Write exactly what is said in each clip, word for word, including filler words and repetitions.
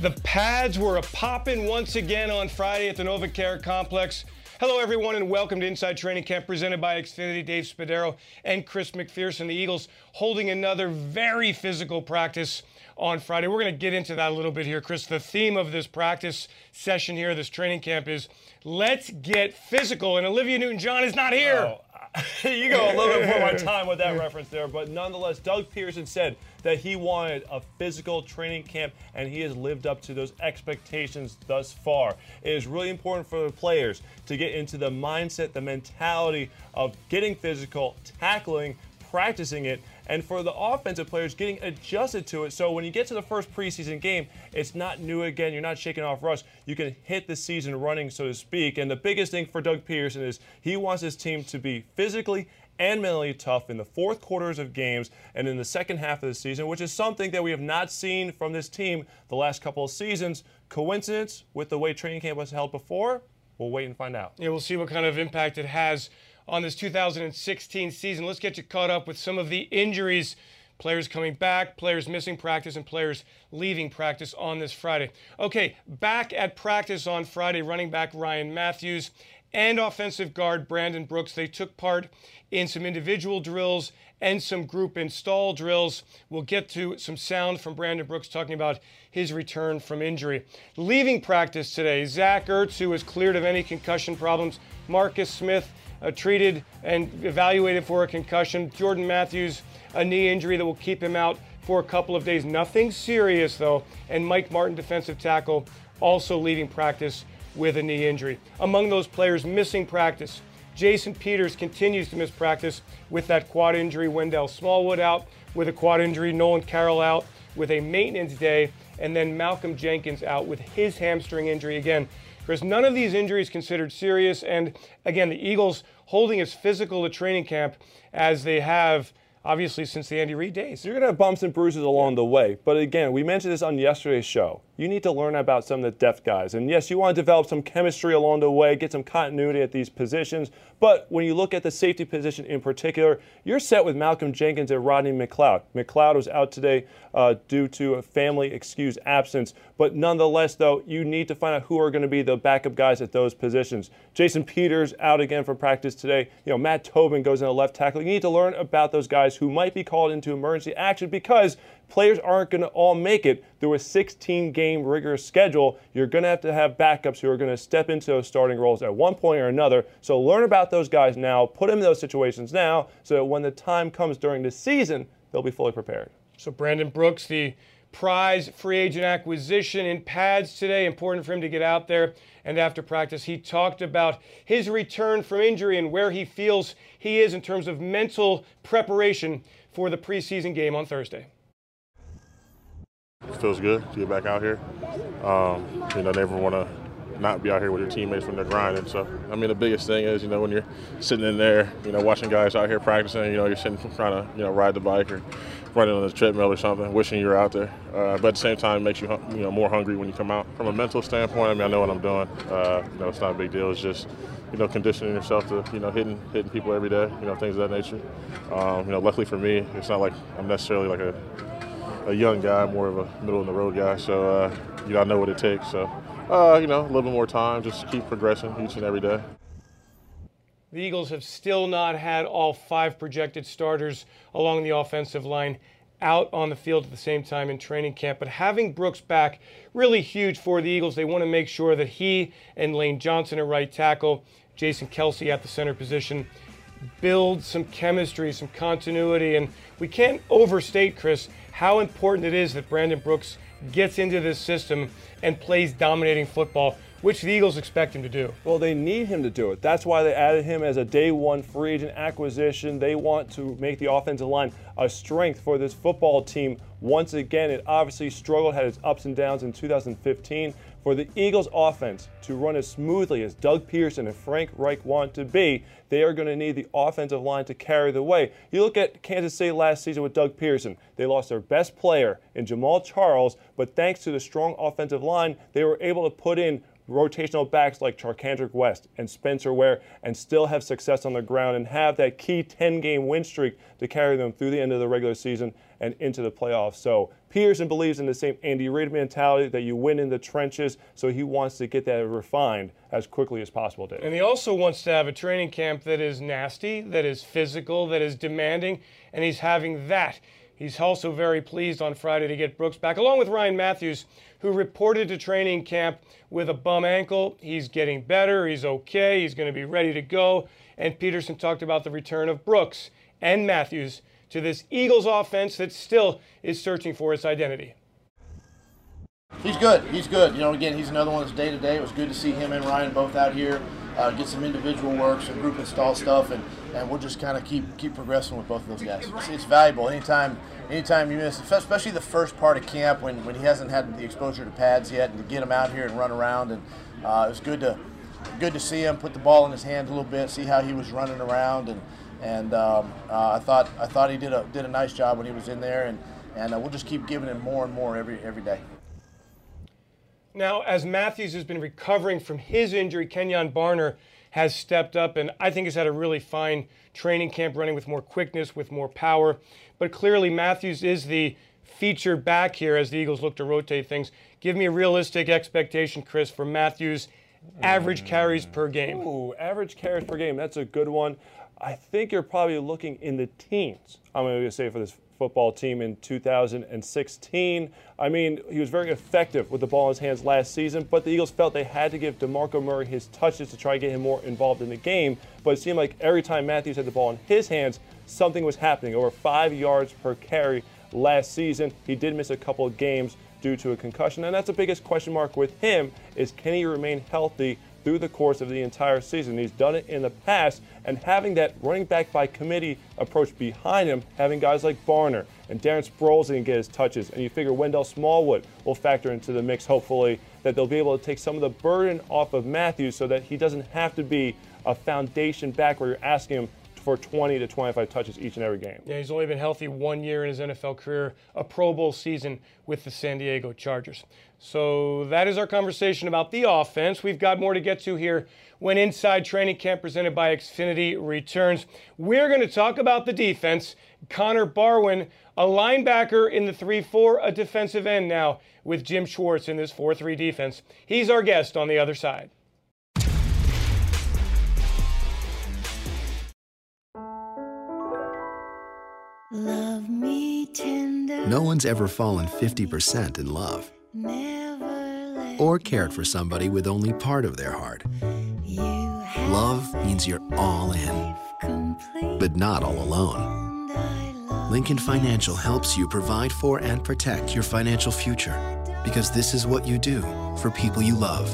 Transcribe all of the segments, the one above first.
The pads were a-poppin' once again on Friday at the NovaCare Complex. Hello, everyone, and welcome to Inside Training Camp, presented by Xfinity. Dave Spadaro and Chris McPherson. The Eagles holding another very physical practice on Friday. We're going to get into that a little bit here, Chris. The theme of this practice session here, this training camp, is let's get physical, and Olivia Newton-John is not here. Oh. You go a little bit before my time with that reference there, but nonetheless, Doug Pederson said that he wanted a physical training camp, and he has lived up to those expectations thus far. It is really important for the players to get into the mindset, the mentality of getting physical, tackling, practicing it, and for the offensive players getting adjusted to it, so when you get to the first preseason game, it's not new again, you're not shaking off rust, you can hit the season running, so to speak. And the biggest thing for Doug Pederson is he wants his team to be physically and mentally tough in the fourth quarters of games and in the second half of the season, which is something that we have not seen from this team the last couple of seasons. Coincidence with the way training camp was held before? We'll wait and find out. Yeah, we'll see what kind of impact it has on this two thousand sixteen season. Let's get you caught up with some of the injuries. Players coming back, players missing practice, and players leaving practice on this Friday. Okay, back at practice on Friday, running back Ryan Mathews and offensive guard Brandon Brooks, they took part in some individual drills and some group install drills. We'll get to some sound from Brandon Brooks talking about his return from injury. Leaving practice today, Zach Ertz, who was cleared of any concussion problems, Marcus Smith, Uh, treated and evaluated for a concussion. Jordan Mathews, a knee injury that will keep him out for a couple of days. Nothing serious, though. And Mike Martin, defensive tackle, also leaving practice with a knee injury. Among those players missing practice, Jason Peters continues to miss practice with that quad injury. Wendell Smallwood out with a quad injury. Nolan Carroll out with a maintenance day. And then Malcolm Jenkins out with his hamstring injury again. Chris, none of these injuries considered serious, and again, the Eagles holding as physical a training camp as they have, obviously, since the Andy Reid days. You're going to have bumps and bruises along the way, but again, we mentioned this on yesterday's show. You need to learn about some of the depth guys, and yes, you want to develop some chemistry along the way, get some continuity at these positions, but when you look at the safety position in particular, you're set with Malcolm Jenkins and Rodney McLeod. McLeod was out today uh, due to a family excused absence, but nonetheless, though, you need to find out who are going to be the backup guys at those positions. Jason Peters out again from practice today. You know, Matt Tobin goes in the left tackle. You need to learn about those guys who might be called into emergency action because players aren't going to all make it through a sixteen game rigorous schedule. You're going to have to have backups who are going to step into those starting roles at one point or another. So learn about those guys now, put them in those situations now, so that when the time comes during the season, they'll be fully prepared. So Brandon Brooks, the prize free agent acquisition in pads today, important for him to get out there. And after practice, he talked about his return from injury and where he feels he is in terms of mental preparation for the preseason game on Thursday. It feels good to get back out here. Um, you know, never want to not be out here with your teammates when they're grinding. So, I mean, the biggest thing is, you know, when you're sitting in there, you know, watching guys out here practicing, you know, you're sitting trying to, you know, ride the bike or running on the treadmill or something, wishing you were out there. Uh, but at the same time, it makes you, you know, more hungry when you come out. From a mental standpoint, I mean, I know what I'm doing. Uh, you know, it's not a big deal. It's just, you know, conditioning yourself to, you know, hitting hitting people every day, you know, things of that nature. Um, you know, luckily for me, it's not like I'm necessarily like a a young guy, more of a middle-of-the-road guy, so uh, you know, I know what it takes. So, uh, you know, a little bit more time, just keep progressing each and every day. The Eagles have still not had all five projected starters along the offensive line out on the field at the same time in training camp, but having Brooks back, really huge for the Eagles. They want to make sure that he and Lane Johnson at right tackle, Jason Kelsey at the center position, build some chemistry, some continuity, and we can't overstate, Chris, how important it is that Brandon Brooks gets into this system and plays dominating football, which the Eagles expect him to do. Well, they need him to do it. That's why they added him as a day one free agent acquisition. They want to make the offensive line a strength for this football team. Once again, it obviously struggled, had its ups and downs in two thousand fifteen. For the Eagles offense to run as smoothly as Doug Pederson and Frank Reich want to be, they are going to need the offensive line to carry the way. You look at Kansas City last season with Doug Pederson. They lost their best player in Jamal Charles, but thanks to the strong offensive line, they were able to put in rotational backs like Charcandrick West and Spencer Ware and still have success on the ground and have that key ten game win streak to carry them through the end of the regular season and into the playoffs. So Pederson believes in the same Andy Reid mentality that you win in the trenches, so he wants to get that refined as quickly as possible, Dave. And he also wants to have a training camp that is nasty, that is physical, that is demanding, and he's having that. He's also very pleased on Friday to get Brooks back, along with Ryan Mathews, who reported to training camp with a bum ankle. He's getting better. He's okay. He's going to be ready to go. And Pederson talked about the return of Brooks and Mathews to this Eagles offense that still is searching for its identity. He's good. He's good. You know, again, he's another one that's day-to-day. It was good to see him and Ryan both out here, uh, get some individual work, some group install stuff, and, and we'll just kind of keep keep progressing with both of those guys. It's, it's valuable. Anytime anytime you miss, especially the first part of camp when, when he hasn't had the exposure to pads yet, and to get him out here and run around. And uh, it was good to, good to see him put the ball in his hand a little bit, see how he was running around. And, and um, uh, I thought I thought he did a, did a nice job when he was in there, and, and uh, we'll just keep giving him more and more every every day. Now, as Mathews has been recovering from his injury, Kenyon Barner has stepped up and I think has had a really fine training camp, running with more quickness, with more power. But clearly Mathews is the featured back here as the Eagles look to rotate things. Give me a realistic expectation, Chris, for Mathews' average carries per game. Ooh, average carries per game, that's a good one. I think you're probably looking in the teens, I'm going to say, for this football team in two thousand sixteen. I mean, he was very effective with the ball in his hands last season, but the Eagles felt they had to give DeMarco Murray his touches to try to get him more involved in the game. But it seemed like every time Mathews had the ball in his hands, something was happening. Over five yards per carry last season. He did miss a couple of games due to a concussion, and that's the biggest question mark with him, is can he remain healthy through the course of the entire season? He's done it in the past, and having that running back by committee approach behind him, having guys like Barner and Darren Sproles that can get his touches, and you figure Wendell Smallwood will factor into the mix, hopefully, that they'll be able to take some of the burden off of Mathews so that he doesn't have to be a foundation back where you're asking him for twenty to twenty-five touches each and every game. Yeah, he's only been healthy one year in his N F L career, a Pro Bowl season with the San Diego Chargers. So that is our conversation about the offense. We've got more to get to here when Inside Training Camp, presented by Xfinity, returns. We're going to talk about the defense. Connor Barwin, a linebacker in the three four, a defensive end now with Jim Schwartz in this four three defense. He's our guest on the other side. Love me tender. No one's ever fallen fifty percent in love. Or cared for somebody with only part of their heart. Love means you're all in, complete, but not all alone. Lincoln Financial helps you provide for and protect your financial future, because this is what you do for people you love.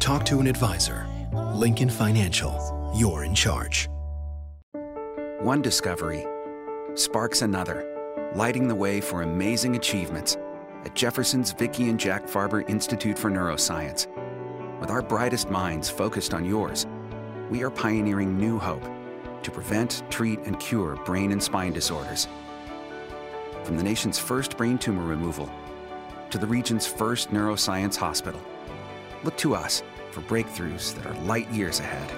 Talk to an advisor. Lincoln Financial, you're in charge. One discovery sparks another, lighting the way for amazing achievements at Jefferson's Vicki and Jack Farber Institute for Neuroscience. With our brightest minds focused on yours, we are pioneering new hope to prevent, treat, and cure brain and spine disorders. From the nation's first brain tumor removal to the region's first neuroscience hospital, look to us for breakthroughs that are light years ahead.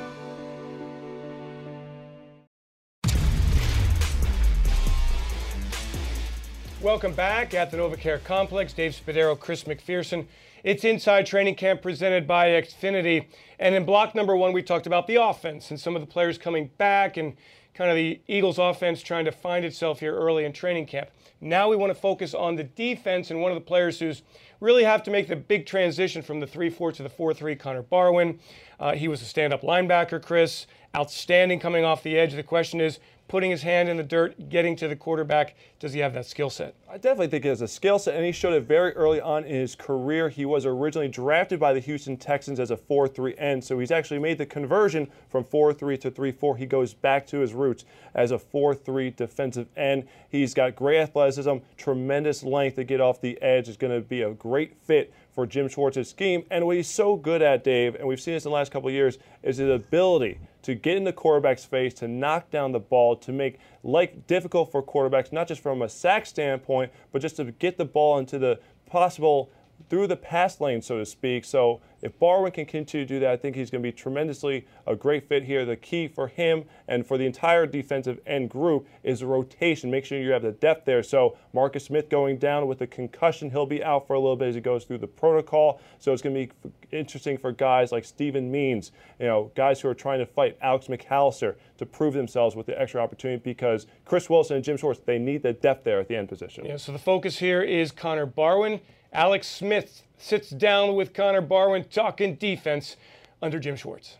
Welcome back at the NovaCare Complex. Dave Spadaro, Chris McPherson. It's Inside Training Camp, presented by Xfinity. And in block number one, we talked about the offense and some of the players coming back and kind of the Eagles offense trying to find itself here early in training camp. Now we want to focus on the defense and one of the players who's really have to make the big transition from the three four to the four three, Connor Barwin. Uh, he was a stand-up linebacker, Chris. Outstanding coming off the edge. The question is, putting his hand in the dirt, getting to the quarterback, does he have that skill set? I definitely think he has a skill set, and he showed it very early on in his career. He was originally drafted by the Houston Texans as a four three end, so he's actually made the conversion from four three to three four. He goes back to his roots as a four three defensive end. He's got great athleticism, tremendous length to get off the edge. It's going to be a great fit for Jim Schwartz's scheme. And what he's so good at, Dave, and we've seen this in the last couple of years, is his ability to get in the quarterback's face, to knock down the ball, to make life difficult for quarterbacks, not just from a sack standpoint, but just to get the ball into the possible through the pass lane, so to speak. So if Barwin can continue to do that, I think he's going to be tremendously a great fit here. The key for him and for the entire defensive end group is rotation. Make sure you have the depth there. So Marcus Smith going down with a concussion. He'll be out for a little bit as he goes through the protocol. So it's going to be interesting for guys like Steven Means, you know, guys who are trying to fight Alex McAllister to prove themselves with the extra opportunity, because Chris Wilson and Jim Schwartz, they need the depth there at the end position. Yeah, so the focus here is Connor Barwin. Alex Smith sits down with Connor Barwin talking defense under Jim Schwartz.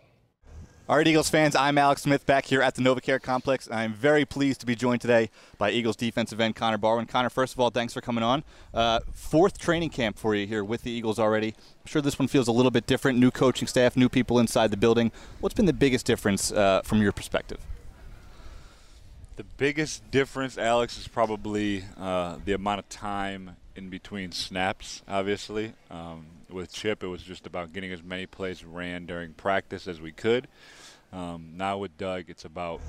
All right, Eagles fans, I'm Alex Smith back here at the NovaCare Complex. I'm very pleased to be joined today by Eagles defensive end Connor Barwin. Connor, first of all, thanks for coming on. Uh, fourth training camp for you here with the Eagles already. I'm sure this one feels a little bit different. New coaching staff, new people inside the building. What's been the biggest difference uh, from your perspective? The biggest difference, Alex, is probably uh, the amount of time in between snaps, obviously. Um, with Chip, it was just about getting as many plays ran during practice as we could. Um, now with Doug, it's about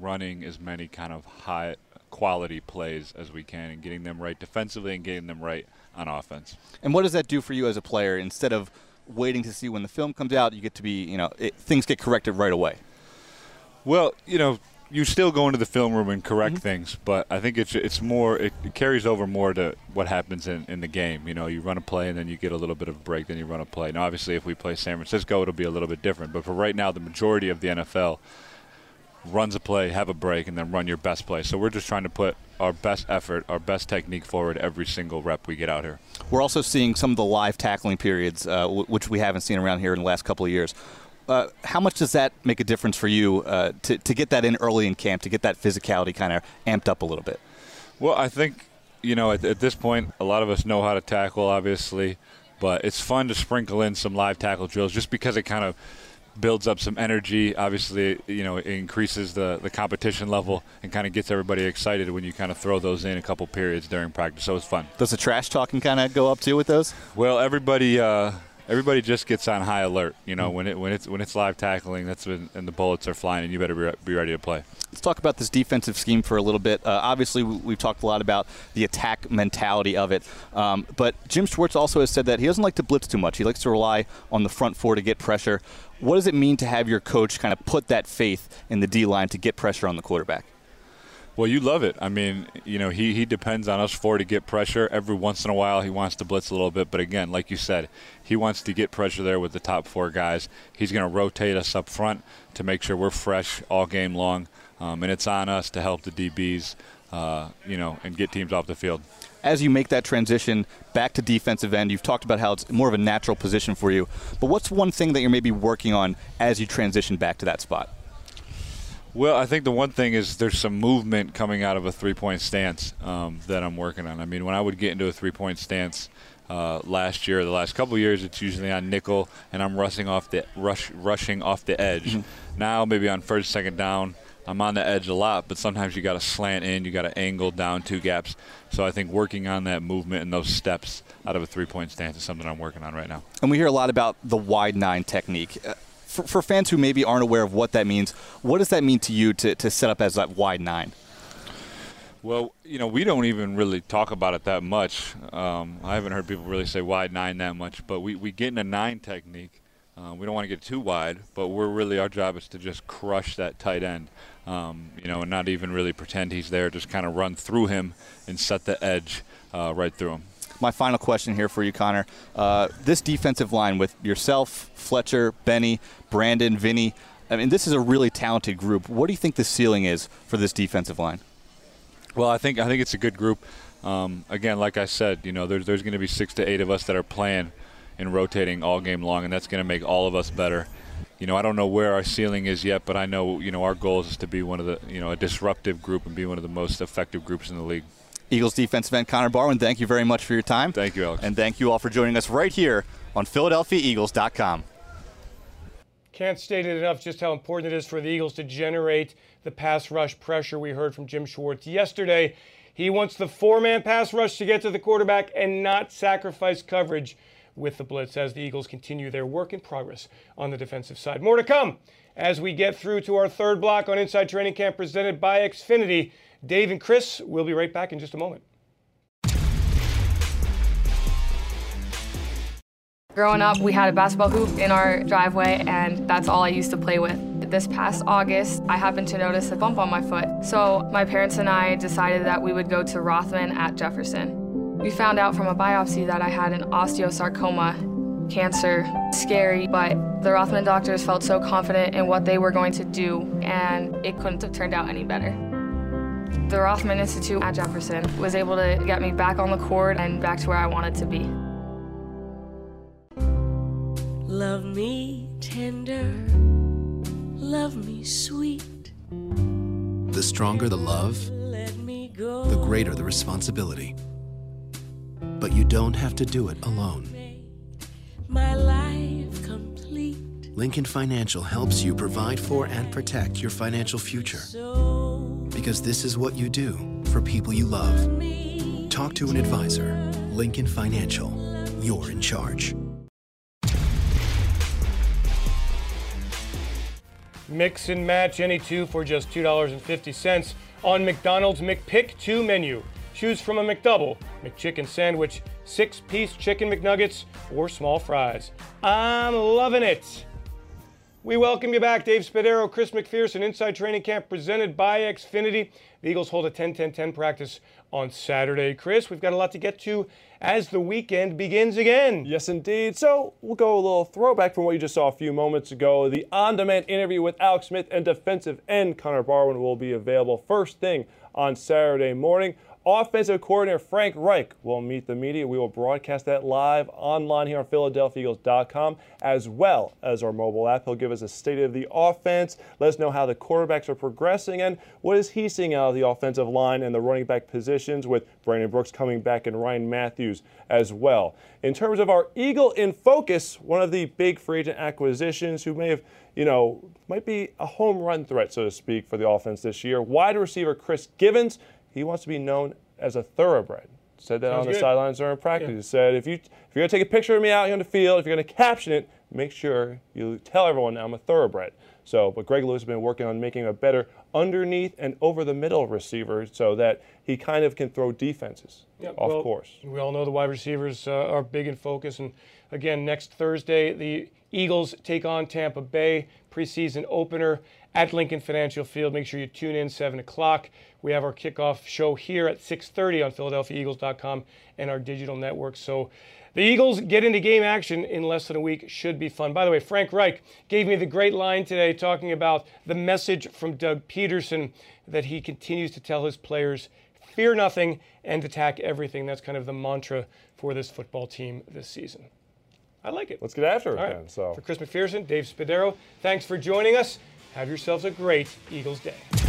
running as many kind of high quality plays as we can and getting them right defensively and getting them right on offense. And what does that do for you as a player? Instead of waiting to see when the film comes out, you get to be, you know, it, things get corrected right away. Well, you know, you still go into the film room and correct mm-hmm. things, but I think it's it's more it, it carries over more to what happens in, in the game. You know, you run a play and then you get a little bit of a break, then you run a play. Now, obviously, if we play San Francisco, it'll be a little bit different. But for right now, the majority of the N F L runs a play, have a break, and then run your best play. So we're just trying to put our best effort, our best technique forward every single rep we get out here. We're also seeing some of the live tackling periods, uh, w which we haven't seen around here in the last couple of years. Uh, how much does that make a difference for you uh, to, to get that in early in camp, to get that physicality kind of amped up a little bit? Well, I think, you know, at, at this point, a lot of us know how to tackle, obviously, but it's fun to sprinkle in some live tackle drills just because it kind of builds up some energy. Obviously, you know, it increases the, the competition level and kind of gets everybody excited when you kind of throw those in a couple periods during practice, so it's fun. Does the trash talking kind of go up, too, with those? Well, everybody uh, – Everybody just gets on high alert, you know. When it when it's when it's live tackling, that's when and the bullets are flying, and you better be, re be ready to play. Let's talk about this defensive scheme for a little bit. Uh, obviously, we've talked a lot about the attack mentality of it, um, but Jim Schwartz also has said that he doesn't like to blitz too much. He likes to rely on the front four to get pressure. What does it mean to have your coach kind of put that faith in the D line to get pressure on the quarterback? Well, you love it. I mean, you know, he, he depends on us four to get pressure. Every once in a while he wants to blitz a little bit. But, again, like you said, he wants to get pressure there with the top four guys. He's going to rotate us up front to make sure we're fresh all game long. Um, and it's on us to help the D Bs, uh, you know, and get teams off the field. As you make that transition back to defensive end, you've talked about how it's more of a natural position for you. But what's one thing that you're maybe working on as you transition back to that spot? Well, I think the one thing is there's some movement coming out of a three-point stance um, that I'm working on. I mean, when I would get into a three-point stance uh, last year, or the last couple of years, it's usually on nickel, and I'm rushing off the rush, rushing off the edge. Mm-hmm. Now, maybe on first, second down, I'm on the edge a lot, but sometimes you got to slant in, you got to angle down two gaps. So I think working on that movement and those steps out of a three-point stance is something I'm working on right now. And we hear a lot about the wide nine technique. Uh, For, for fans who maybe aren't aware of what that means, what does that mean to you to, to set up as that wide nine? Well, you know, we don't even really talk about it that much. Um, I haven't heard people really say wide nine that much, but we, we get in a nine technique. Uh, we don't want to get too wide, but we're really, our job is to just crush that tight end, um, you know, and not even really pretend he's there, just kind of run through him and set the edge uh, right through him. My final question here for you, Connor. Uh, this defensive line with yourself, Fletcher, Benny, Brandon, Vinny, I mean, this is a really talented group. What do you think the ceiling is for this defensive line? Well, I think I think it's a good group. Um, again, like I said, you know, there's, there's going to be six to eight of us that are playing and rotating all game long, and that's going to make all of us better. You know, I don't know where our ceiling is yet, but I know, you know, our goal is to be one of the, you know, a disruptive group and be one of the most effective groups in the league. Eagles defensive end Connor Barwin, thank you very much for your time. Thank you, Alex. And thank you all for joining us right here on Philadelphia Eagles dot com. Can't state it enough just how important it is for the Eagles to generate the pass rush pressure. We heard from Jim Schwartz yesterday. He wants the four-man pass rush to get to the quarterback and not sacrifice coverage with the blitz as the Eagles continue their work in progress on the defensive side. More to come as we get through to our third block on Inside Training Camp presented by Xfinity. Dave and Chris will be right back in just a moment. Growing up, we had a basketball hoop in our driveway, and that's all I used to play with. This past August, I happened to notice a bump on my foot, so my parents and I decided that we would go to Rothman at Jefferson. We found out from a biopsy that I had an osteosarcoma cancer. Scary, but the Rothman doctors felt so confident in what they were going to do, and it couldn't have turned out any better. The Rothman Institute at Jefferson was able to get me back on the court and back to where I wanted to be. Love me tender, love me sweet. The stronger the love, the greater the responsibility. But you don't have to do it alone. My life complete. Lincoln Financial helps you provide for and protect your financial future. Because this is what you do for people you love. Talk to an advisor. Lincoln Financial. You're in charge. Mix and match any two for just two dollars and fifty cents on McDonald's McPick two menu. Choose from a McDouble, McChicken sandwich, six-piece chicken McNuggets, or small fries. I'm loving it. We welcome you back. Dave Spadaro, Chris McPherson, Inside Training Camp presented by Xfinity. The Eagles hold a ten ten ten practice on Saturday. Chris, we've got a lot to get to as the weekend begins again. Yes, indeed. So we'll go a little throwback from what you just saw a few moments ago. The on-demand interview with Alex Smith and defensive end Connor Barwin will be available first thing on Saturday morning. Offensive coordinator Frank Reich will meet the media. We will broadcast that live online here on Philadelphia Eagles dot com, as well as our mobile app. He'll give us a state of the offense, let us know how the quarterbacks are progressing, and what is he seeing out of the offensive line and the running back positions with Brandon Brooks coming back and Ryan Mathews as well. In terms of our Eagle in focus, one of the big free agent acquisitions who may have, you know, might be a home run threat, so to speak, for the offense this year, wide receiver Chris Givens. He wants to be known as a thoroughbred. Said that Sounds on the good. sidelines during practice. Yeah. He said, if, you, if you're going to take a picture of me out here on the field, if you're going to caption it, make sure you tell everyone that I'm a thoroughbred. So, but Greg Lewis has been working on making a better underneath and over the middle receiver so that he kind of can throw defenses yeah, off well, course. We all know the wide receivers uh, are big in focus. And again, next Thursday, the Eagles take on Tampa Bay, preseason opener at Lincoln Financial Field. Make sure you tune in seven o'clock. We have our kickoff show here at six thirty on Philadelphia Eagles dot com and our digital network. So the Eagles get into game action in less than a week. Should be fun. By the way, Frank Reich gave me the great line today talking about the message from Doug Pederson that he continues to tell his players, fear nothing and attack everything. That's kind of the mantra for this football team this season. I like it. Let's get after it right. then. So. For Chris McPherson, Dave Spadaro, thanks for joining us. Have yourselves a great Eagles day.